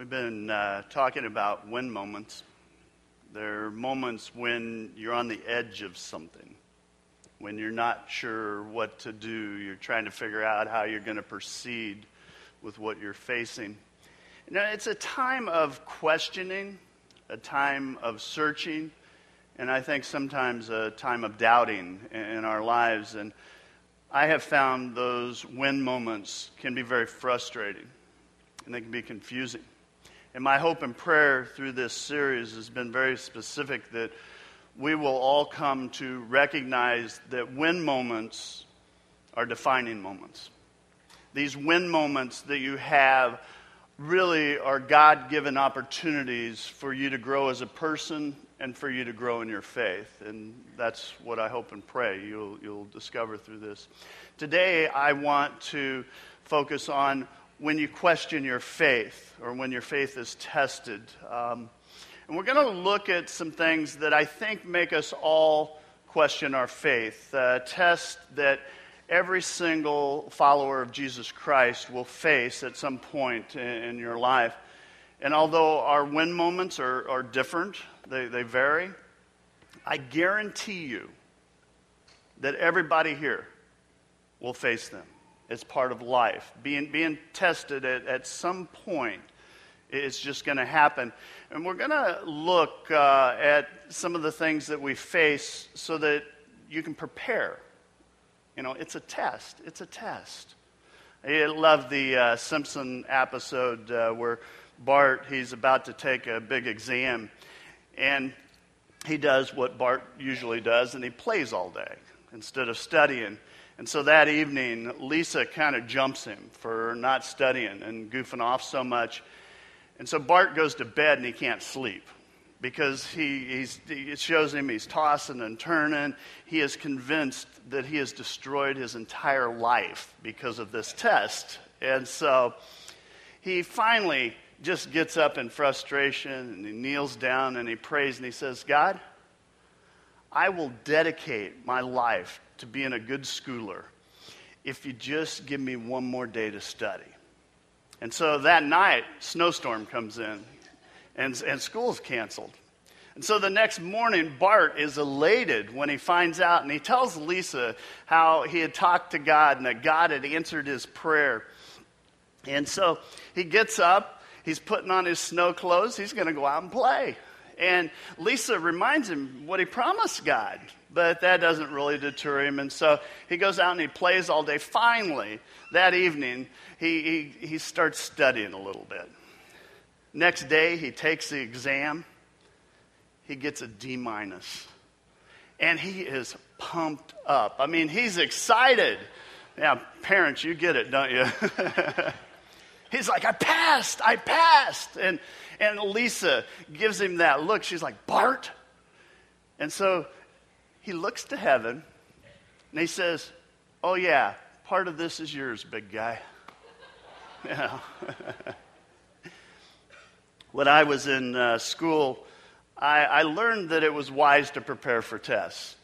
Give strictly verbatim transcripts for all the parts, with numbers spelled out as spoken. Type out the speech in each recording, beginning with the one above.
We've been uh, talking about win moments. There are moments when you're on the edge of something, when you're not sure what to do, you're trying to figure out how you're going to proceed with what you're facing. Now, it's a time of questioning, a time of searching, and I think sometimes a time of doubting in our lives. And I have found those win moments can be very frustrating, and they can be confusing. And my hope and prayer through this series has been very specific that we will all come to recognize that win moments are defining moments. These win moments that you have really are God-given opportunities for you to grow as a person and for you to grow in your faith. And that's what I hope and pray you'll, you'll discover through this. Today, I want to focus on when you question your faith, or when your faith is tested. Um, and we're going to look at some things that I think make us all question our faith, a test that every single follower of Jesus Christ will face at some point in, in your life. And although our win moments are, are different, they, they vary, I guarantee you that everybody here will face them. It's part of life. Being being tested at, at some point, it's just going to happen. And we're going to look uh, at some of the things that we face so that you can prepare. You know, it's a test. It's a test. I love the uh, Simpson episode uh, where Bart, he's about to take a big exam. And he does what Bart usually does, and he plays all day instead of studying. And so that evening, Lisa kind of jumps him for not studying and goofing off so much. And so Bart goes to bed and he can't sleep because he, he's, it shows him he's tossing and turning. He is convinced that he has destroyed his entire life because of this test. And so he finally just gets up in frustration and he kneels down and he prays and he says, "God, I will dedicate my life to being a good schooler if you just give me one more day to study." And so that night, snowstorm comes in, and, and school's canceled. And so the next morning, Bart is elated when he finds out, and he tells Lisa how he had talked to God and that God had answered his prayer. And so he gets up, he's putting on his snow clothes, he's going to go out and play. And Lisa reminds him what he promised God, but that doesn't really deter him. And so he goes out and he plays all day. Finally, that evening, he, he, he starts studying a little bit. Next day, he takes the exam. He gets a D minus. And he is pumped up. I mean, he's excited. Yeah, parents, you get it, don't you? He's like, I passed, I passed. And and Lisa gives him that look. She's like, Bart? And so he looks to heaven, and he says, "Oh, yeah, part of this is yours, big guy." You know? When I was in uh, school, I, I learned that it was wise to prepare for tests.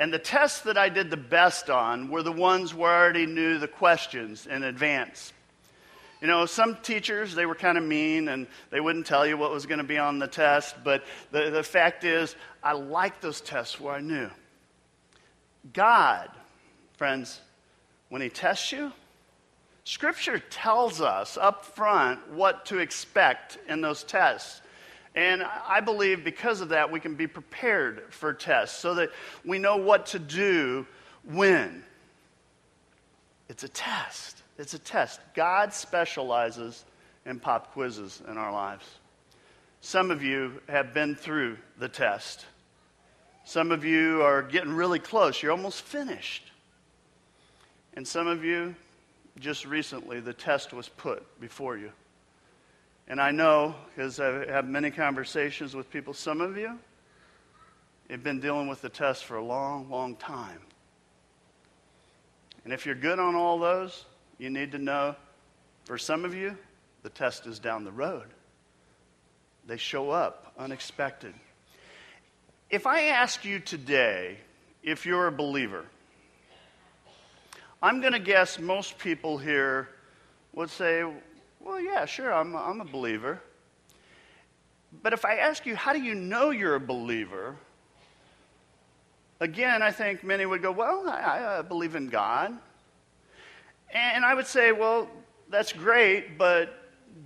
And the tests that I did the best on were the ones where I already knew the questions in advance. You know, some teachers, they were kind of mean, and they wouldn't tell you what was going to be on the test. But the, the fact is, I liked those tests where I knew. God, friends, when he tests you, Scripture tells us up front what to expect in those tests. And I believe because of that, we can be prepared for tests so that we know what to do when. It's a test. It's a test. God specializes in pop quizzes in our lives. Some of you have been through the test. Some of you are getting really close. You're almost finished. And some of you, just recently, the test was put before you. And I know, because I have many conversations with people, some of you have been dealing with the test for a long, long time. And if you're good on all those, you need to know, for some of you, the test is down the road. They show up unexpected. If I ask you today if you're a believer, I'm going to guess most people here would say, Well, yeah, sure, I'm a, I'm a believer. But if I ask you, how do you know you're a believer? Again, I think many would go, well, I, I believe in God. And I would say, well, that's great, but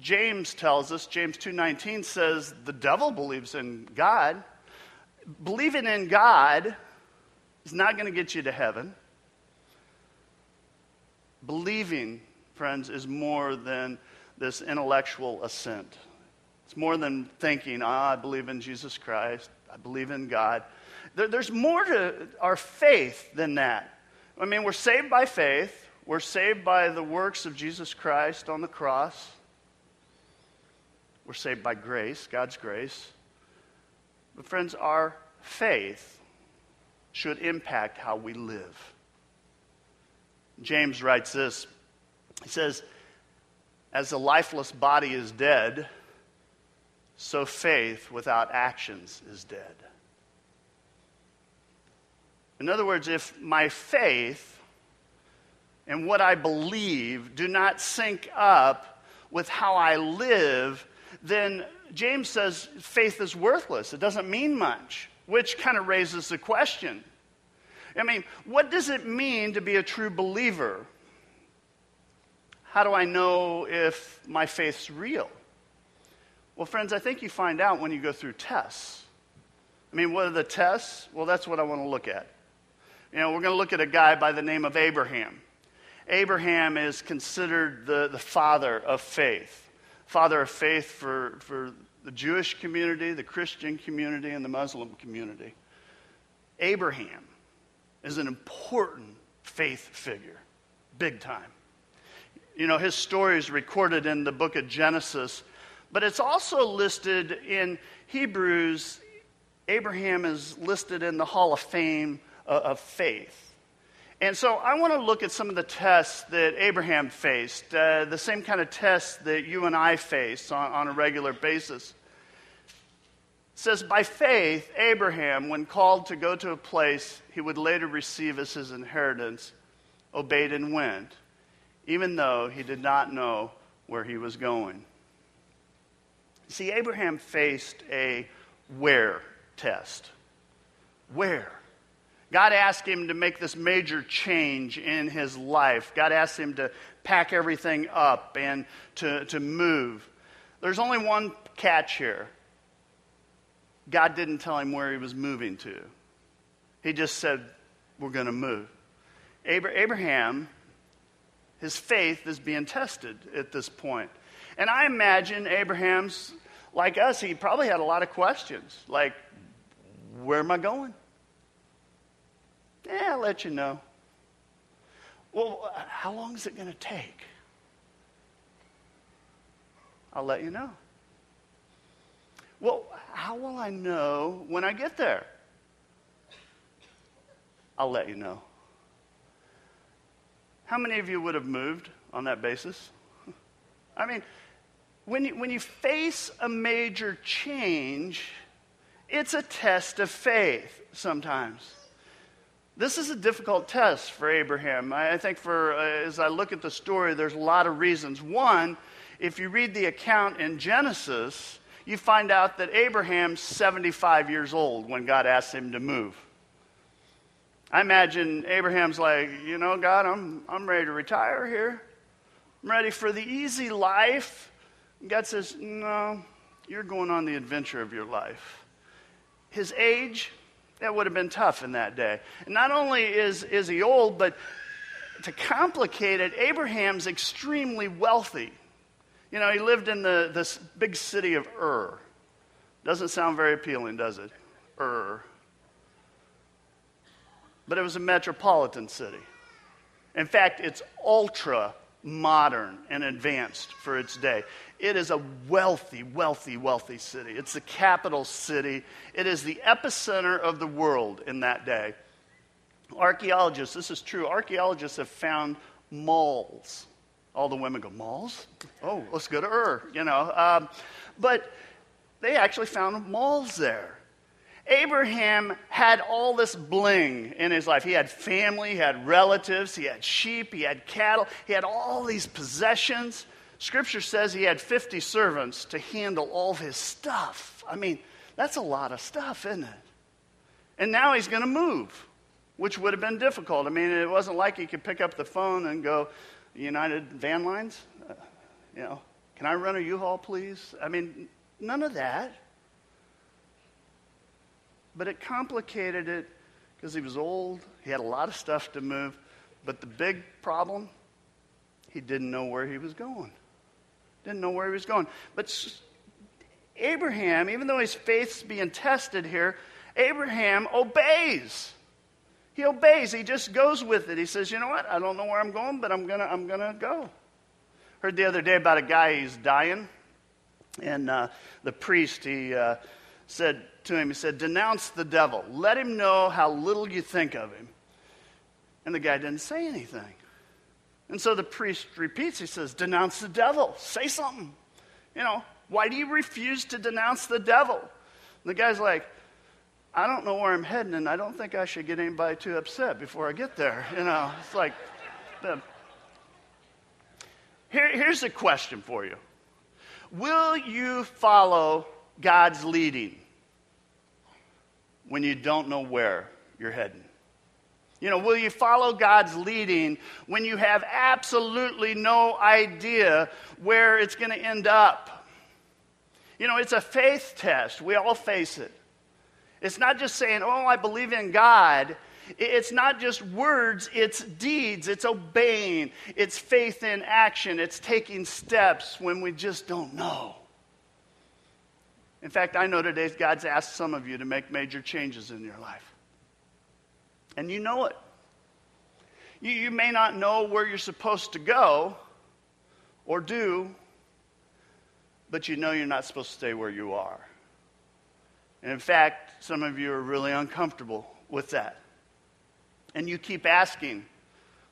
James tells us, James two nineteen says, the devil believes in God. Believing in God is not going to get you to heaven. Believing, friends, is more than this intellectual assent. It's more than thinking, ah, I believe in Jesus Christ, I believe in God. There, there's more to our faith than that. I mean, we're saved by faith. We're saved by the works of Jesus Christ on the cross. We're saved by grace, God's grace. But friends, our faith should impact how we live. James writes this. He says, as the lifeless body is dead, so faith without actions is dead. In other words, if my faith and what I believe do not sync up with how I live, then James says faith is worthless. It doesn't mean much, which kind of raises the question. I mean, what does it mean to be a true believer? How do I know if my faith's real? Well, friends, I think you find out when you go through tests. I mean, what are the tests? Well, that's what I want to look at. You know, we're going to look at a guy by the name of Abraham. Abraham is considered the, the father of faith. Father of faith for, for the Jewish community, the Christian community, and the Muslim community. Abraham is an important faith figure, big time. You know, his story is recorded in the book of Genesis, but it's also listed in Hebrews. Abraham is listed in the Hall of Fame of faith. And so I want to look at some of the tests that Abraham faced, uh, the same kind of tests that you and I face on, on a regular basis. It says, by faith, Abraham, when called to go to a place he would later receive as his inheritance, obeyed and went, even though he did not know where he was going. See, Abraham faced a where test. Where? God asked him to make this major change in his life. God asked him to pack everything up and to, to move. There's only one catch here. God didn't tell him where he was moving to. He just said, we're going to move. Abra- Abraham, his faith is being tested at this point. And I imagine Abraham's, like us, he probably had a lot of questions. Like, where am I going? Yeah, I'll let you know. Well, how long is it going to take? I'll let you know. Well, how will I know when I get there? I'll let you know. How many of you would have moved on that basis? I mean, when you, when you face a major change, it's a test of faith sometimes. This is a difficult test for Abraham. I think for, uh, as I look at the story, there's a lot of reasons. One, if you read the account in Genesis, you find out that Abraham's seventy-five years old when God asked him to move. I imagine Abraham's like, you know, God, I'm, I'm ready to retire here. I'm ready for the easy life. And God says, no, you're going on the adventure of your life. His age, that would have been tough in that day. And not only is, is he old, but to complicate it, Abraham's extremely wealthy. You know, he lived in the this big city of Ur. Doesn't sound very appealing, does it? Ur. But it was a metropolitan city. In fact, it's ultra modern and advanced for its day. It is a wealthy, wealthy, wealthy city. It's the capital city. It is the epicenter of the world in that day. Archaeologists, this is true, archaeologists have found malls. All the women go, malls? Oh, let's go to Ur, you know. Um, but they actually found malls there. Abraham had all this bling in his life. He had family, he had relatives, he had sheep, he had cattle, he had all these possessions. Scripture says he had fifty servants to handle all of his stuff. I mean, that's a lot of stuff, isn't it? And now he's going to move, which would have been difficult. I mean, it wasn't like he could pick up the phone and go, United Van Lines? Uh, you know, can I run a U-Haul, please? I mean, none of that. But it complicated it because he was old. He had a lot of stuff to move. But the big problem, he didn't know where he was going. Didn't know where he was going. But Abraham, even though his faith's being tested here, Abraham obeys. He obeys. He just goes with it. He says, you know what? I don't know where I'm going, but I'm going to I'm gonna go. Heard the other day about a guy who's dying. And uh, the priest, he uh, said to him, he said, denounce the devil. Let him know how little you think of him. And the guy didn't say anything. And so the priest repeats, he says, denounce the devil. Say something. You know, why do you refuse to denounce the devil? And the guy's like, I don't know where I'm heading, and I don't think I should get anybody too upset before I get there. You know, it's like, the... Here, here's a question for you. Will you follow God's leading when you don't know where you're heading? You know, will you follow God's leading when you have absolutely no idea where it's going to end up? You know, it's a faith test. We all face it. It's not just saying, oh, I believe in God. It's not just words, it's deeds. It's obeying. It's faith in action. It's taking steps when we just don't know. In fact, I know today God's asked some of you to make major changes in your life. And you know it. You, you may not know where you're supposed to go or do, but you know you're not supposed to stay where you are. And in fact, some of you are really uncomfortable with that. And you keep asking,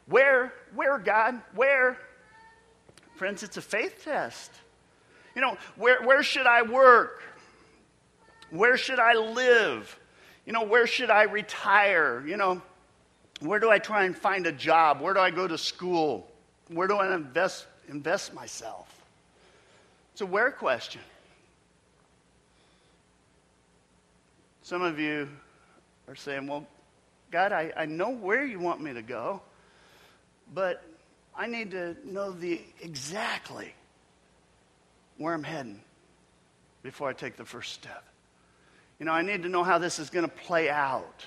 where, where, God, where? Friends, it's a faith test. You know, where, where should I work? Where should I live? You know, where should I retire? You know, where do I try and find a job? Where do I go to school? Where do I invest invest myself? It's a where question. Some of you are saying, well, God, I, I know where you want me to go, but I need to know the exactly where I'm heading before I take the first step. You know, I need to know how this is going to play out.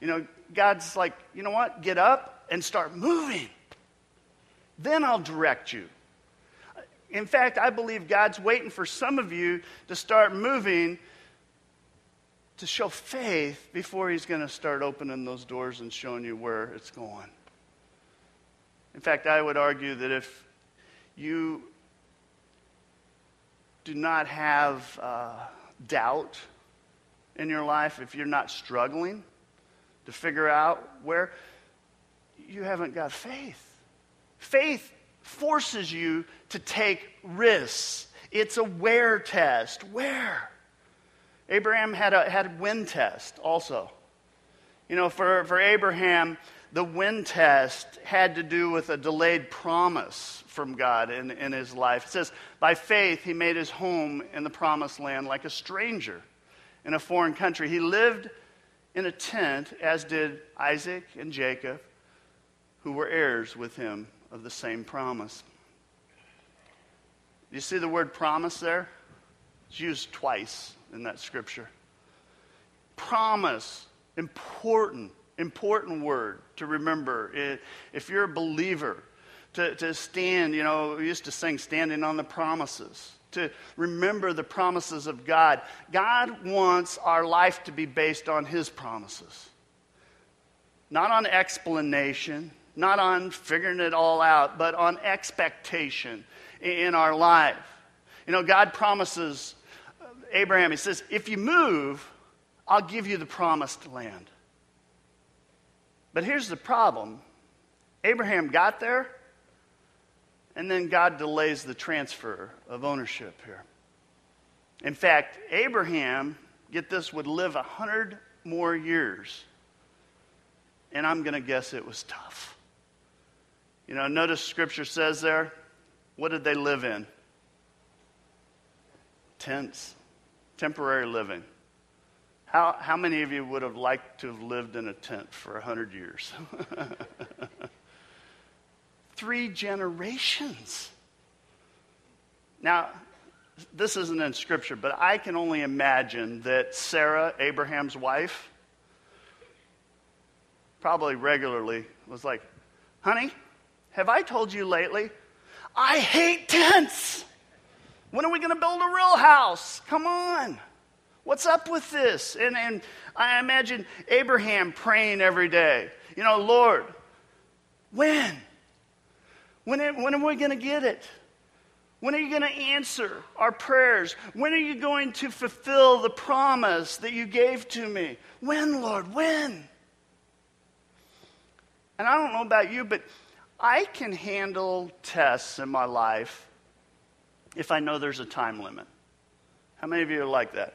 You know, God's like, you know what? Get up and start moving. Then I'll direct you. In fact, I believe God's waiting for some of you to start moving to show faith before he's going to start opening those doors and showing you where it's going. In fact, I would argue that if you do not have uh, doubt in your life, if you're not struggling to figure out where, you haven't got faith. Faith forces you to take risks. It's a where test. Where? Abraham had a had a wind test also. You know, for, for Abraham, the wind test had to do with a delayed promise from God in, in his life. It says, by faith he made his home in the promised land like a stranger in a foreign country. He lived in a tent, as did Isaac and Jacob, who were heirs with him of the same promise. Do you see the word promise there? It's used twice in that scripture. Promise, important, important word to remember. If you're a believer, to, to stand, you know, we used to sing, standing on the promises, to remember the promises of God. God wants our life to be based on his promises, not on explanation, not on figuring it all out, but on expectation in our life. You know, God promises Abraham, he says, if you move, I'll give you the promised land. But here's the problem. Abraham got there, and then God delays the transfer of ownership here. In fact, Abraham, get this, would live one hundred more years. And I'm going to guess it was tough. You know, notice scripture says there, What did they live in? Tents, temporary living. How, how many of you would have liked to have lived in a tent for a hundred years? Three generations. Now, this isn't in Scripture, but I can only imagine that Sarah, Abraham's wife, probably regularly was like, honey, have I told you lately? I hate tents. When are we going to build a real house? Come on. What's up with this? And, and I imagine Abraham praying every day. You know, Lord, when? When, it, when are we going to get it? When are you going to answer our prayers? When are you going to fulfill the promise that you gave to me? When, Lord, when? And I don't know about you, but I can handle tests in my life if I know there's a time limit. How many of you are like that?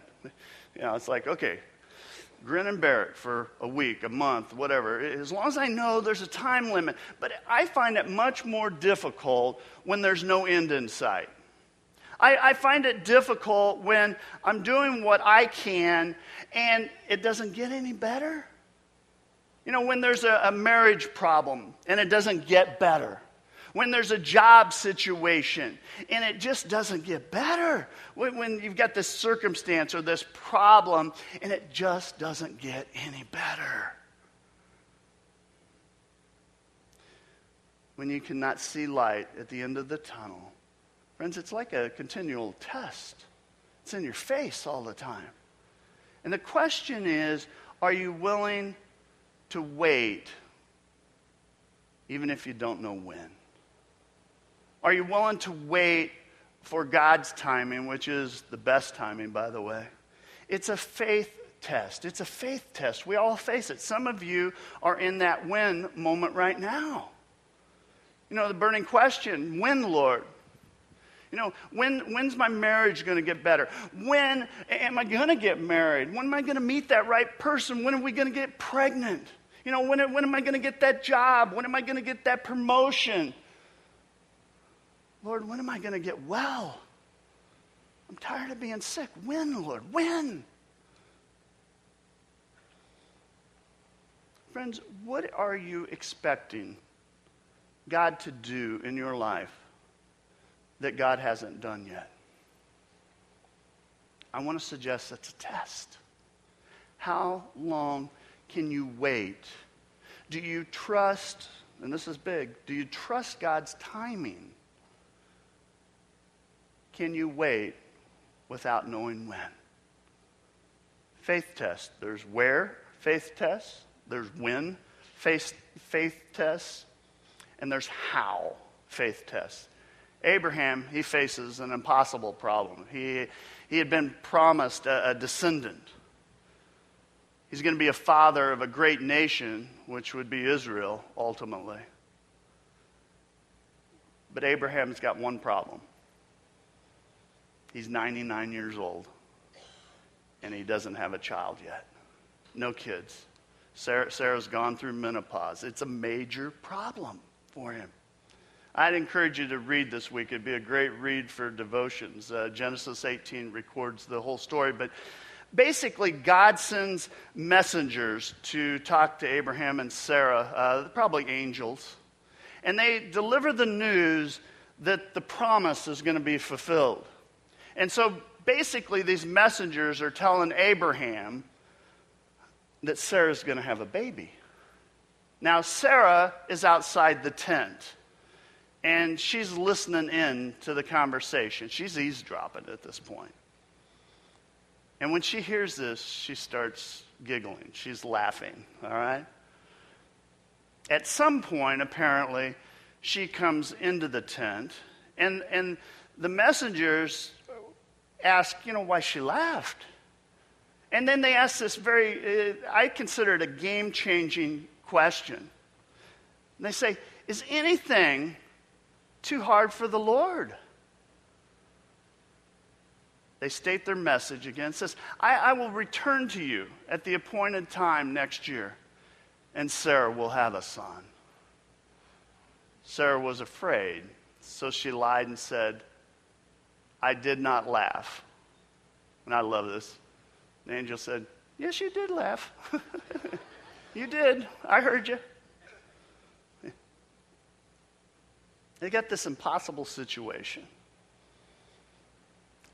You know, it's like, okay, grin and bear it for a week, a month, whatever. As long as I know there's a time limit. But I find it much more difficult when there's no end in sight. I, I find it difficult when I'm doing what I can and it doesn't get any better. You know, when there's a, a marriage problem and it doesn't get better. When there's a job situation and it just doesn't get better. When, when you've got this circumstance or this problem and it just doesn't get any better. When you cannot see light at the end of the tunnel. Friends, it's like a continual test. It's in your face all the time. And the question is, are you willing to wait even if you don't know when? Are you willing to wait for God's timing, which is the best timing, by the way? It's a faith test. It's a faith test. We all face it. Some of you are in that when moment right now. You know, the burning question, when, Lord? You know, when when's my marriage going to get better? When am I going to get married? When am I going to meet that right person? When are we going to get pregnant? You know, when, when am I going to get that job? When am I going to get that promotion? Lord, when am I going to get well? I'm tired of being sick. When, Lord? When? Friends, what are you expecting God to do in your life that God hasn't done yet? I want to suggest that's a test. How long can you wait? Do you trust, and this is big, do you trust God's timing? Can you wait without knowing when? Faith test. There's where faith tests. There's when faith, faith tests. And there's how faith tests. Abraham, he faces an impossible problem. He, he had been promised a, a descendant. He's going to be a father of a great nation, which would be Israel ultimately. But Abraham's got one problem. He's ninety-nine years old, and he doesn't have a child yet. No kids. Sarah, Sarah's gone through menopause. It's a major problem for him. I'd encourage you to read this week. It'd be a great read for devotions. Uh, Genesis eighteen records the whole story. But basically, God sends messengers to talk to Abraham and Sarah, uh, probably angels. And they deliver the news that the promise is going to be fulfilled. And so basically these messengers are telling Abraham that Sarah's going to have a baby. Now Sarah is outside the tent and she's listening in to the conversation. She's eavesdropping at this point. And when she hears this, she starts giggling. She's laughing, all right? At some point, apparently, she comes into the tent and, and the messengers ask, you know, why she laughed. And then they ask this very, uh, I consider it a game-changing question. And they say, is anything too hard for the Lord? They state their message again. It says, I, I will return to you at the appointed time next year, and Sarah will have a son. Sarah was afraid So she lied and said, I did not laugh. And I love this. The angel said, yes, you did laugh. You did. I heard you. They got this impossible situation.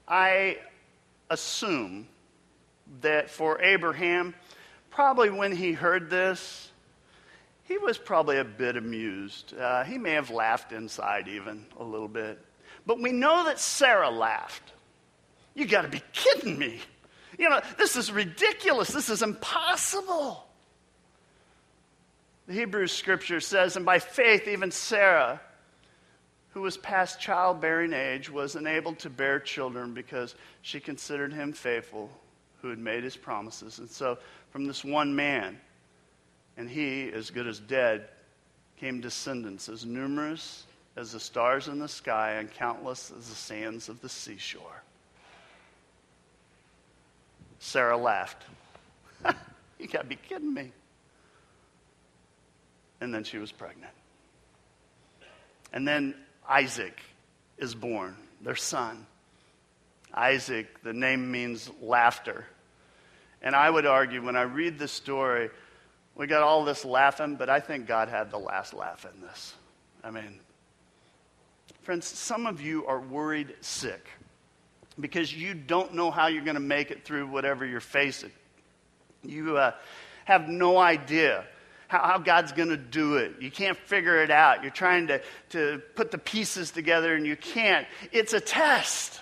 I assume that for Abraham, probably when he heard this, he was probably a bit amused. Uh, he may have laughed inside even a little bit. But we know that Sarah laughed. You got to be kidding me. You know, this is ridiculous. This is impossible. The Hebrew scripture says, and by faith even Sarah, who was past childbearing age, was enabled to bear children because she considered him faithful who had made his promises. And so from this one man, and he as good as dead, came descendants as numerous as the stars in the sky and countless as the sands of the seashore. Sarah laughed. You got to be kidding me. And then she was pregnant. And then Isaac is born, their son. Isaac, the name means laughter. And I would argue, when I read this story, we got all this laughing, but I think God had the last laugh in this. I mean, friends, some of you are worried sick because you don't know how you're going to make it through whatever you're facing. You uh, have no idea how God's going to do it. You can't figure it out. You're trying to, to put the pieces together and you can't. It's a test.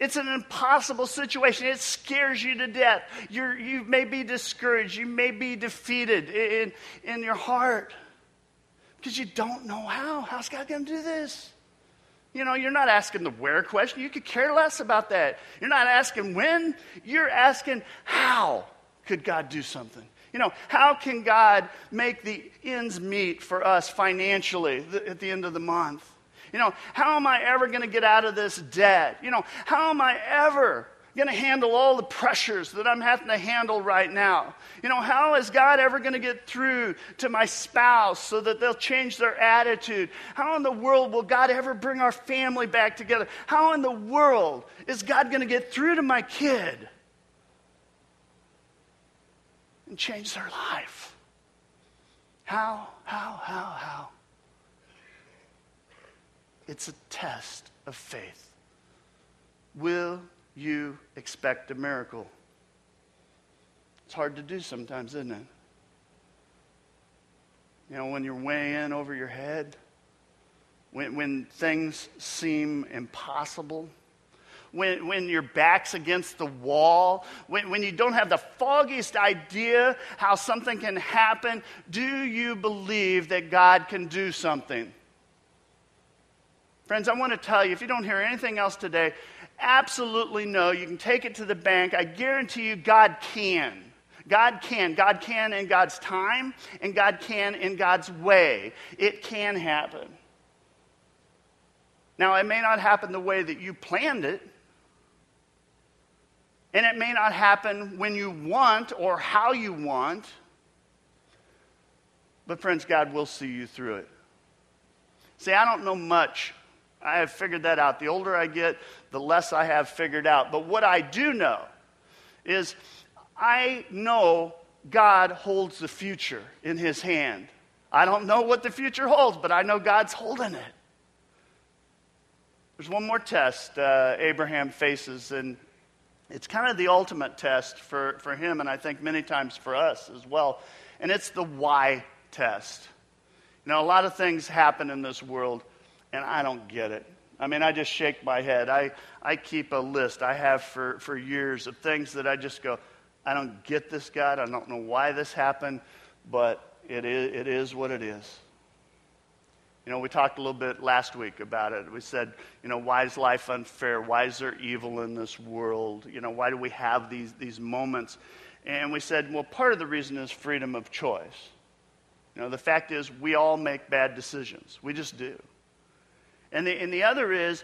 It's an impossible situation. It scares you to death. You're, you may be discouraged. You may be defeated in, in your heart because you don't know how. How's God going to do this? You know, you're not asking the where question. You could care less about that. You're not asking when. You're asking how could God do something? You know, how can God make the ends meet for us financially th- at the end of the month? You know, how am I ever going to get out of this debt? You know, how am I ever going to handle all the pressures that I'm having to handle right now? You know, how is God ever going to get through to my spouse so that they'll change their attitude? How in the world will God ever bring our family back together? How in the world is God going to get through to my kid and change their life? How, how, how, how? It's a test of faith. Will you expect a miracle? It's hard to do sometimes, isn't it? You know, when you're way in over your head, when when things seem impossible, When, when your back's against the wall, when, when you don't have the foggiest idea how something can happen, do you believe that God can do something? Friends, I want to tell you, if you don't hear anything else today, absolutely no. You can take it to the bank. I guarantee you God can. God can. God can in God's time, and God can in God's way. It can happen. Now, it may not happen the way that you planned it. And it may not happen when you want or how you want. But friends, God will see you through it. See, I don't know much. I have figured that out. The older I get, the less I have figured out. But what I do know is I know God holds the future in his hand. I don't know what the future holds, but I know God's holding it. There's one more test uh, Abraham faces, and it's kind of the ultimate test for, for him, and I think many times for us as well. And it's the why test. You know, a lot of things happen in this world, and I don't get it. I mean, I just shake my head. I, I keep a list I have for, for years of things that I just go, I don't get this, God. I don't know why this happened, but it is, it is what it is. You know, we talked a little bit last week about it. We said, you know, why is life unfair? Why is there evil in this world? You know, why do we have these, these moments? And we said, well, part of the reason is freedom of choice. You know, the fact is we all make bad decisions. We just do. And the, and the other is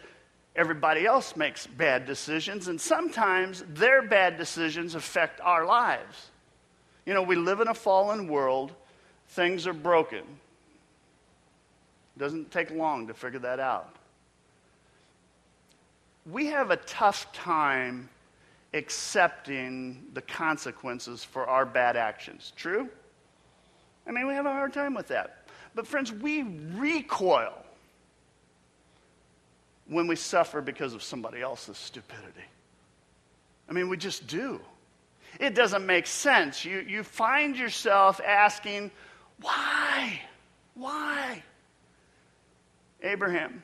everybody else makes bad decisions, and sometimes their bad decisions affect our lives. You know, we live in a fallen world. Things are broken. Doesn't take long to figure that out. We have a tough time accepting the consequences for our bad actions. True? I mean, we have a hard time with that. But friends, we recoil when we suffer because of somebody else's stupidity. I mean, we just do. It doesn't make sense. You, you find yourself asking, why? Why? Abraham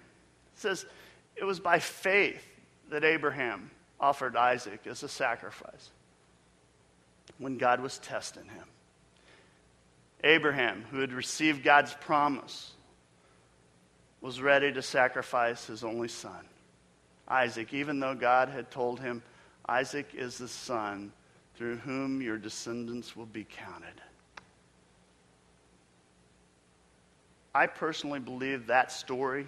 says it was by faith that Abraham offered Isaac as a sacrifice when God was testing him. Abraham, who had received God's promise, was ready to sacrifice his only son, Isaac, even though God had told him, Isaac is the son through whom your descendants will be counted. I personally believe that story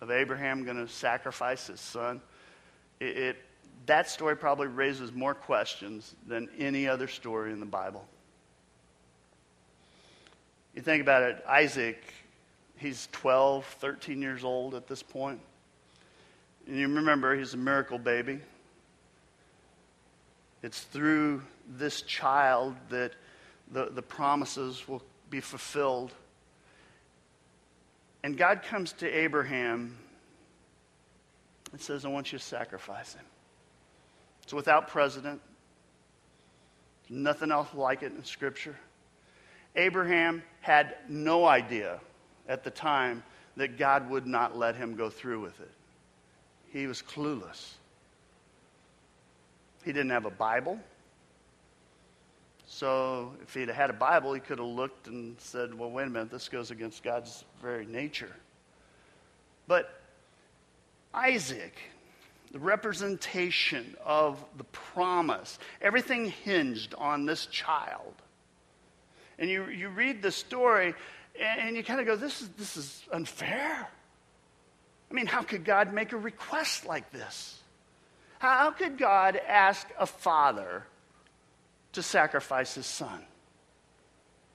of Abraham going to sacrifice his son, it, it that story probably raises more questions than any other story in the Bible. You think about it, Isaac, he's twelve, thirteen years old at this point. And you remember, he's a miracle baby. It's through this child that the, the promises will be fulfilled. And God comes to Abraham and says, I want you to sacrifice him. It's without precedent. There's nothing else like it in Scripture. Abraham had no idea at the time that God would not let him go through with it. He was clueless. He didn't have a Bible. So if he'd had a Bible, he could have looked and said, well, wait a minute, this goes against God's very nature. But Isaac, the representation of the promise, everything hinged on this child. And you, you read the story, and, and you kind of go, this is, this is unfair. I mean, how could God make a request like this? How could God ask a father to sacrifice his son?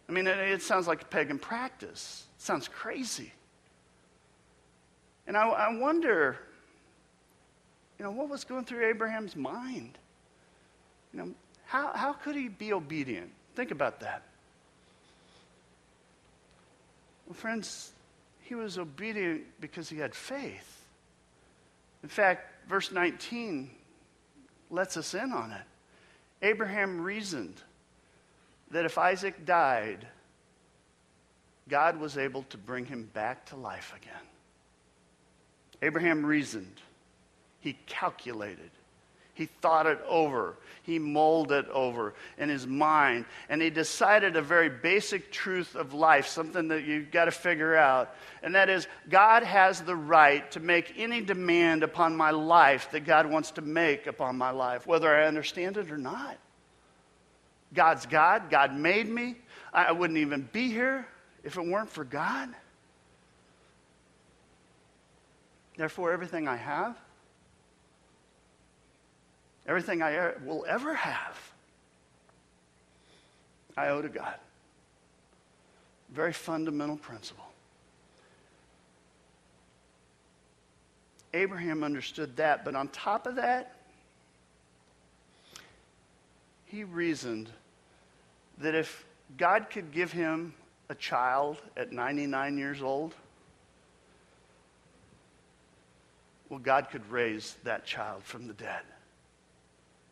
I mean, it, it sounds like a pagan practice. It sounds crazy. And I, I wonder, you know, what was going through Abraham's mind? You know, how, how could he be obedient? Think about that. Well, friends, he was obedient because he had faith. In fact, verse nineteen lets us in on it. Abraham reasoned that if Isaac died, God was able to bring him back to life again. Abraham reasoned. He calculated. He thought it over. He mulled it over in his mind. And he decided a very basic truth of life, something that you've got to figure out. And that is, God has the right to make any demand upon my life that God wants to make upon my life, whether I understand it or not. God's God. God made me. I wouldn't even be here if it weren't for God. Therefore, everything I have, everything I will ever have, I owe to God. Very fundamental principle. Abraham understood that, but on top of that, he reasoned that if God could give him a child at ninety-nine years old, well, God could raise that child from the dead.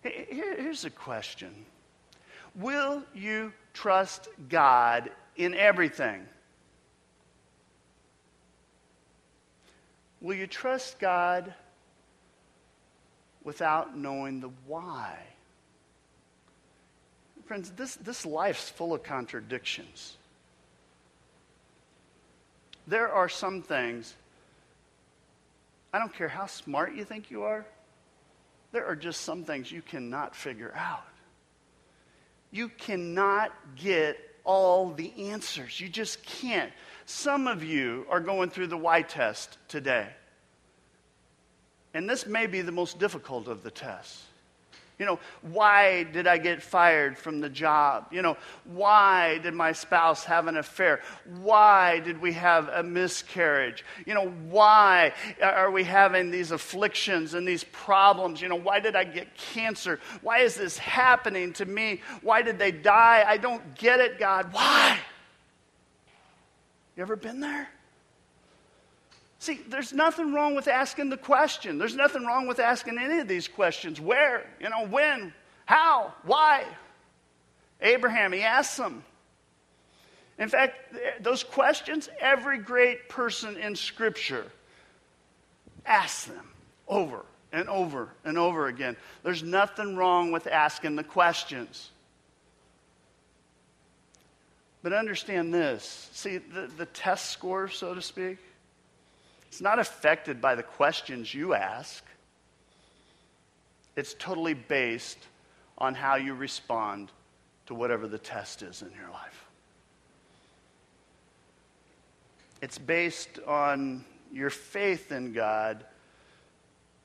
Here's a question. Will you trust God in everything? Will you trust God without knowing the why? Friends, this, this life's full of contradictions. There are some things, I don't care how smart you think you are, there are just some things you cannot figure out. You cannot get all the answers. You just can't. Some of you are going through the why test today. And this may be the most difficult of the tests. You know, why did I get fired from the job? You know, why did my spouse have an affair? Why did we have a miscarriage? You know, why are we having these afflictions and these problems? You know, why did I get cancer? Why is this happening to me? Why did they die? I don't get it, God. Why? You ever been there? See, there's nothing wrong with asking the question. There's nothing wrong with asking any of these questions. Where, you know, when, how, why? Abraham, he asked them. In fact, those questions, every great person in Scripture asks them over and over and over again. There's nothing wrong with asking the questions. But understand this. See, the, the test score, so to speak, it's not affected by the questions you ask. It's totally based on how you respond to whatever the test is in your life. It's based on your faith in God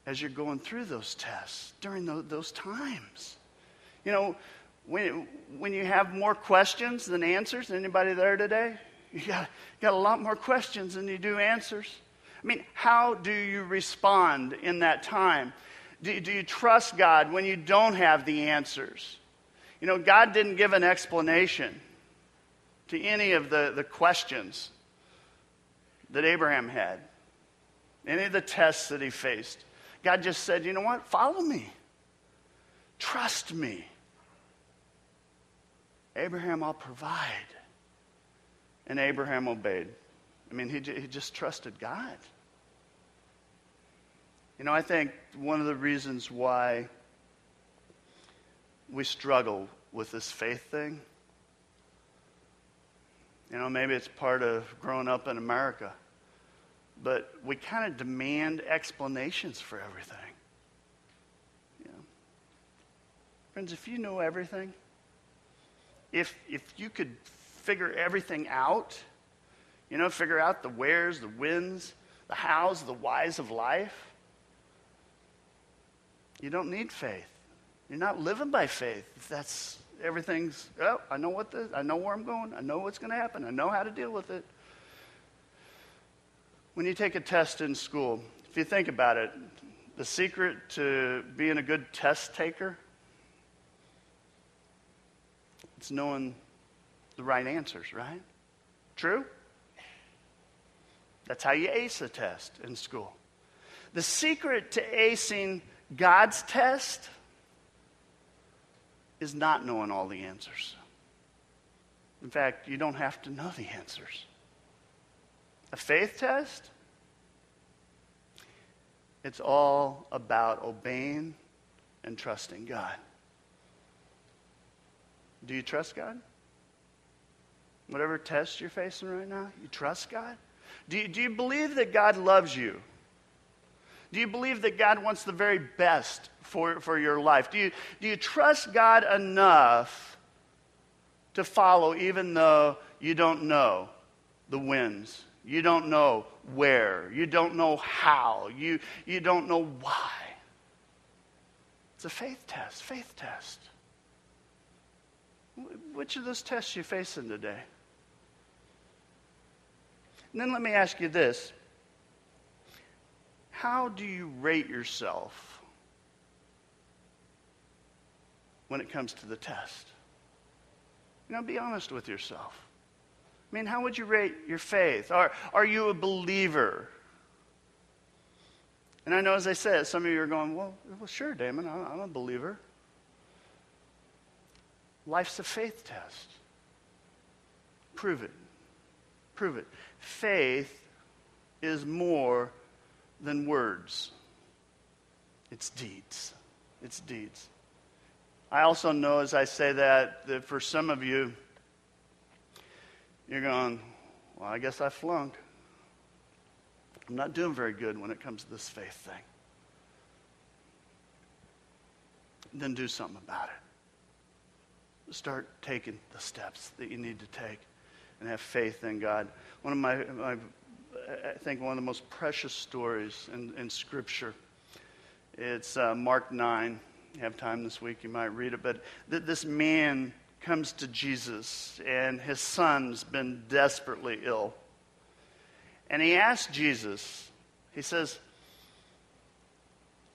as you're going through those tests, during those times. You know, when, when you have more questions than answers, anybody there today? You got, you got a lot more questions than you do answers. I mean, how do you respond in that time? Do, do you trust God when you don't have the answers? You know, God didn't give an explanation to any of the, the questions that Abraham had, any of the tests that he faced. God just said, you know what? Follow me. Trust me. Abraham, I'll provide. And Abraham obeyed. I mean, he, he just trusted God. You know, I think one of the reasons why we struggle with this faith thing, you know, maybe it's part of growing up in America, but we kind of demand explanations for everything. You know? Friends, if you know everything, if if you could figure everything out, you know, figure out the wheres, the whens, the hows, the whys of life. You don't need faith. You're not living by faith. If that's everything's, oh, I know what this, I know where I'm going. I know what's going to happen. I know how to deal with it. When you take a test in school, if you think about it, the secret to being a good test taker, it's knowing the right answers, right? True? That's how you ace a test in school. The secret to acing God's test is not knowing all the answers. In fact, you don't have to know the answers. A faith test, it's all about obeying and trusting God. Do you trust God? Whatever test you're facing right now, you trust God? Do you, do you believe that God loves you? Do you believe that God wants the very best for, for your life? Do you, do you trust God enough to follow even though you don't know the wins? You don't know where. You don't know how. You, you don't know why. It's a faith test, faith test. Which of those tests are you facing today? And then let me ask you this. How do you rate yourself when it comes to the test? You know, be honest with yourself. I mean, how would you rate your faith? Are, are you a believer? And I know as I said, some of you are going, well, well sure, Damon, I'm, I'm a believer. Life's a faith test. Prove it. Prove it. Faith is more than words. It's deeds. It's deeds. I also know as I say that, that for some of you, you're going, well, I guess I flunked. I'm not doing very good when it comes to this faith thing. Then do something about it. Start taking the steps that you need to take. And have faith in God. One of my, my, I think one of the most precious stories in, in Scripture, it's uh, Mark nine. have time this week, you might read it, but th- this man comes to Jesus, and his son's been desperately ill. And he asks Jesus, he says,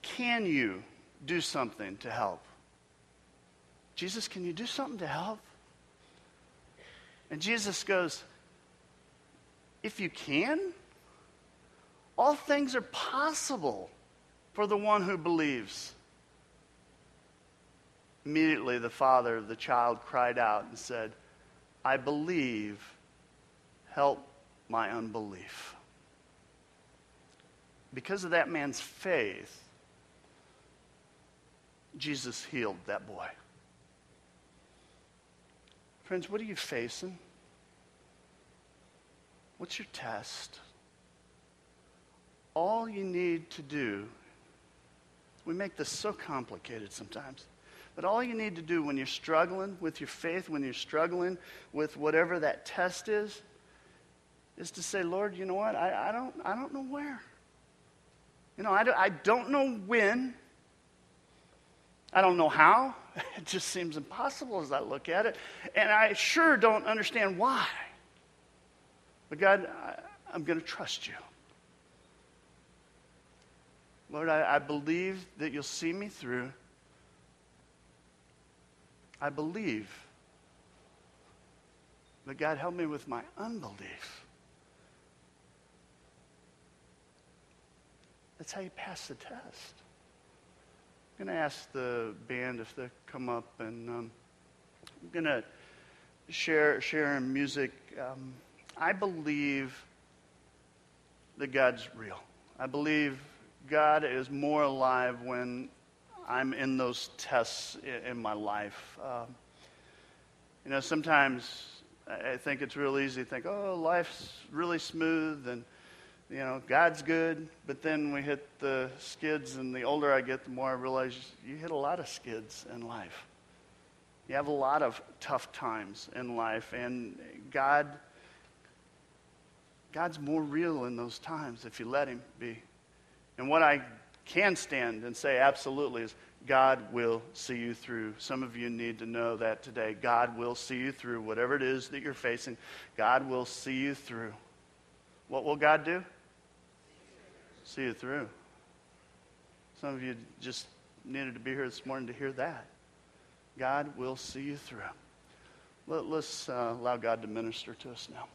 "Can you do something to help? Jesus, can you do something to help?" And Jesus goes, "If you can, all things are possible for the one who believes." Immediately the father of the child cried out and said, "I believe, help my unbelief." Because of that man's faith, Jesus healed that boy. Friends, what are you facing? What's your test? All you need to do, we make this so complicated sometimes, but all you need to do when you're struggling with your faith, when you're struggling with whatever that test is, is to say, "Lord, you know what? I, I don't I don't know where. You know, I don't, I don't know when. I don't know how. It just seems impossible as I look at it. And I sure don't understand why. But God, I, I'm going to trust you. Lord, I, I believe that you'll see me through. I believe. But God, help me with my unbelief." That's how you pass the test. I'm going to ask the band if they come up, and um, I'm going to share share in music. Um, I believe that God's real. I believe God is more alive when I'm in those tests in, in my life. Um, you know, sometimes I think it's real easy to think, "Oh, life's really smooth and, you know, God's good," but then we hit the skids, and the older I get, the more I realize you hit a lot of skids in life. You have a lot of tough times in life, and God, God's more real in those times if you let him be. And what I can stand and say absolutely is God will see you through. Some of you need to know that today. God will see you through whatever it is that you're facing. God will see you through. What will God do? See you through. Some of you just needed to be here this morning to hear that. God will see you through. Let, let's uh, allow God to minister to us now.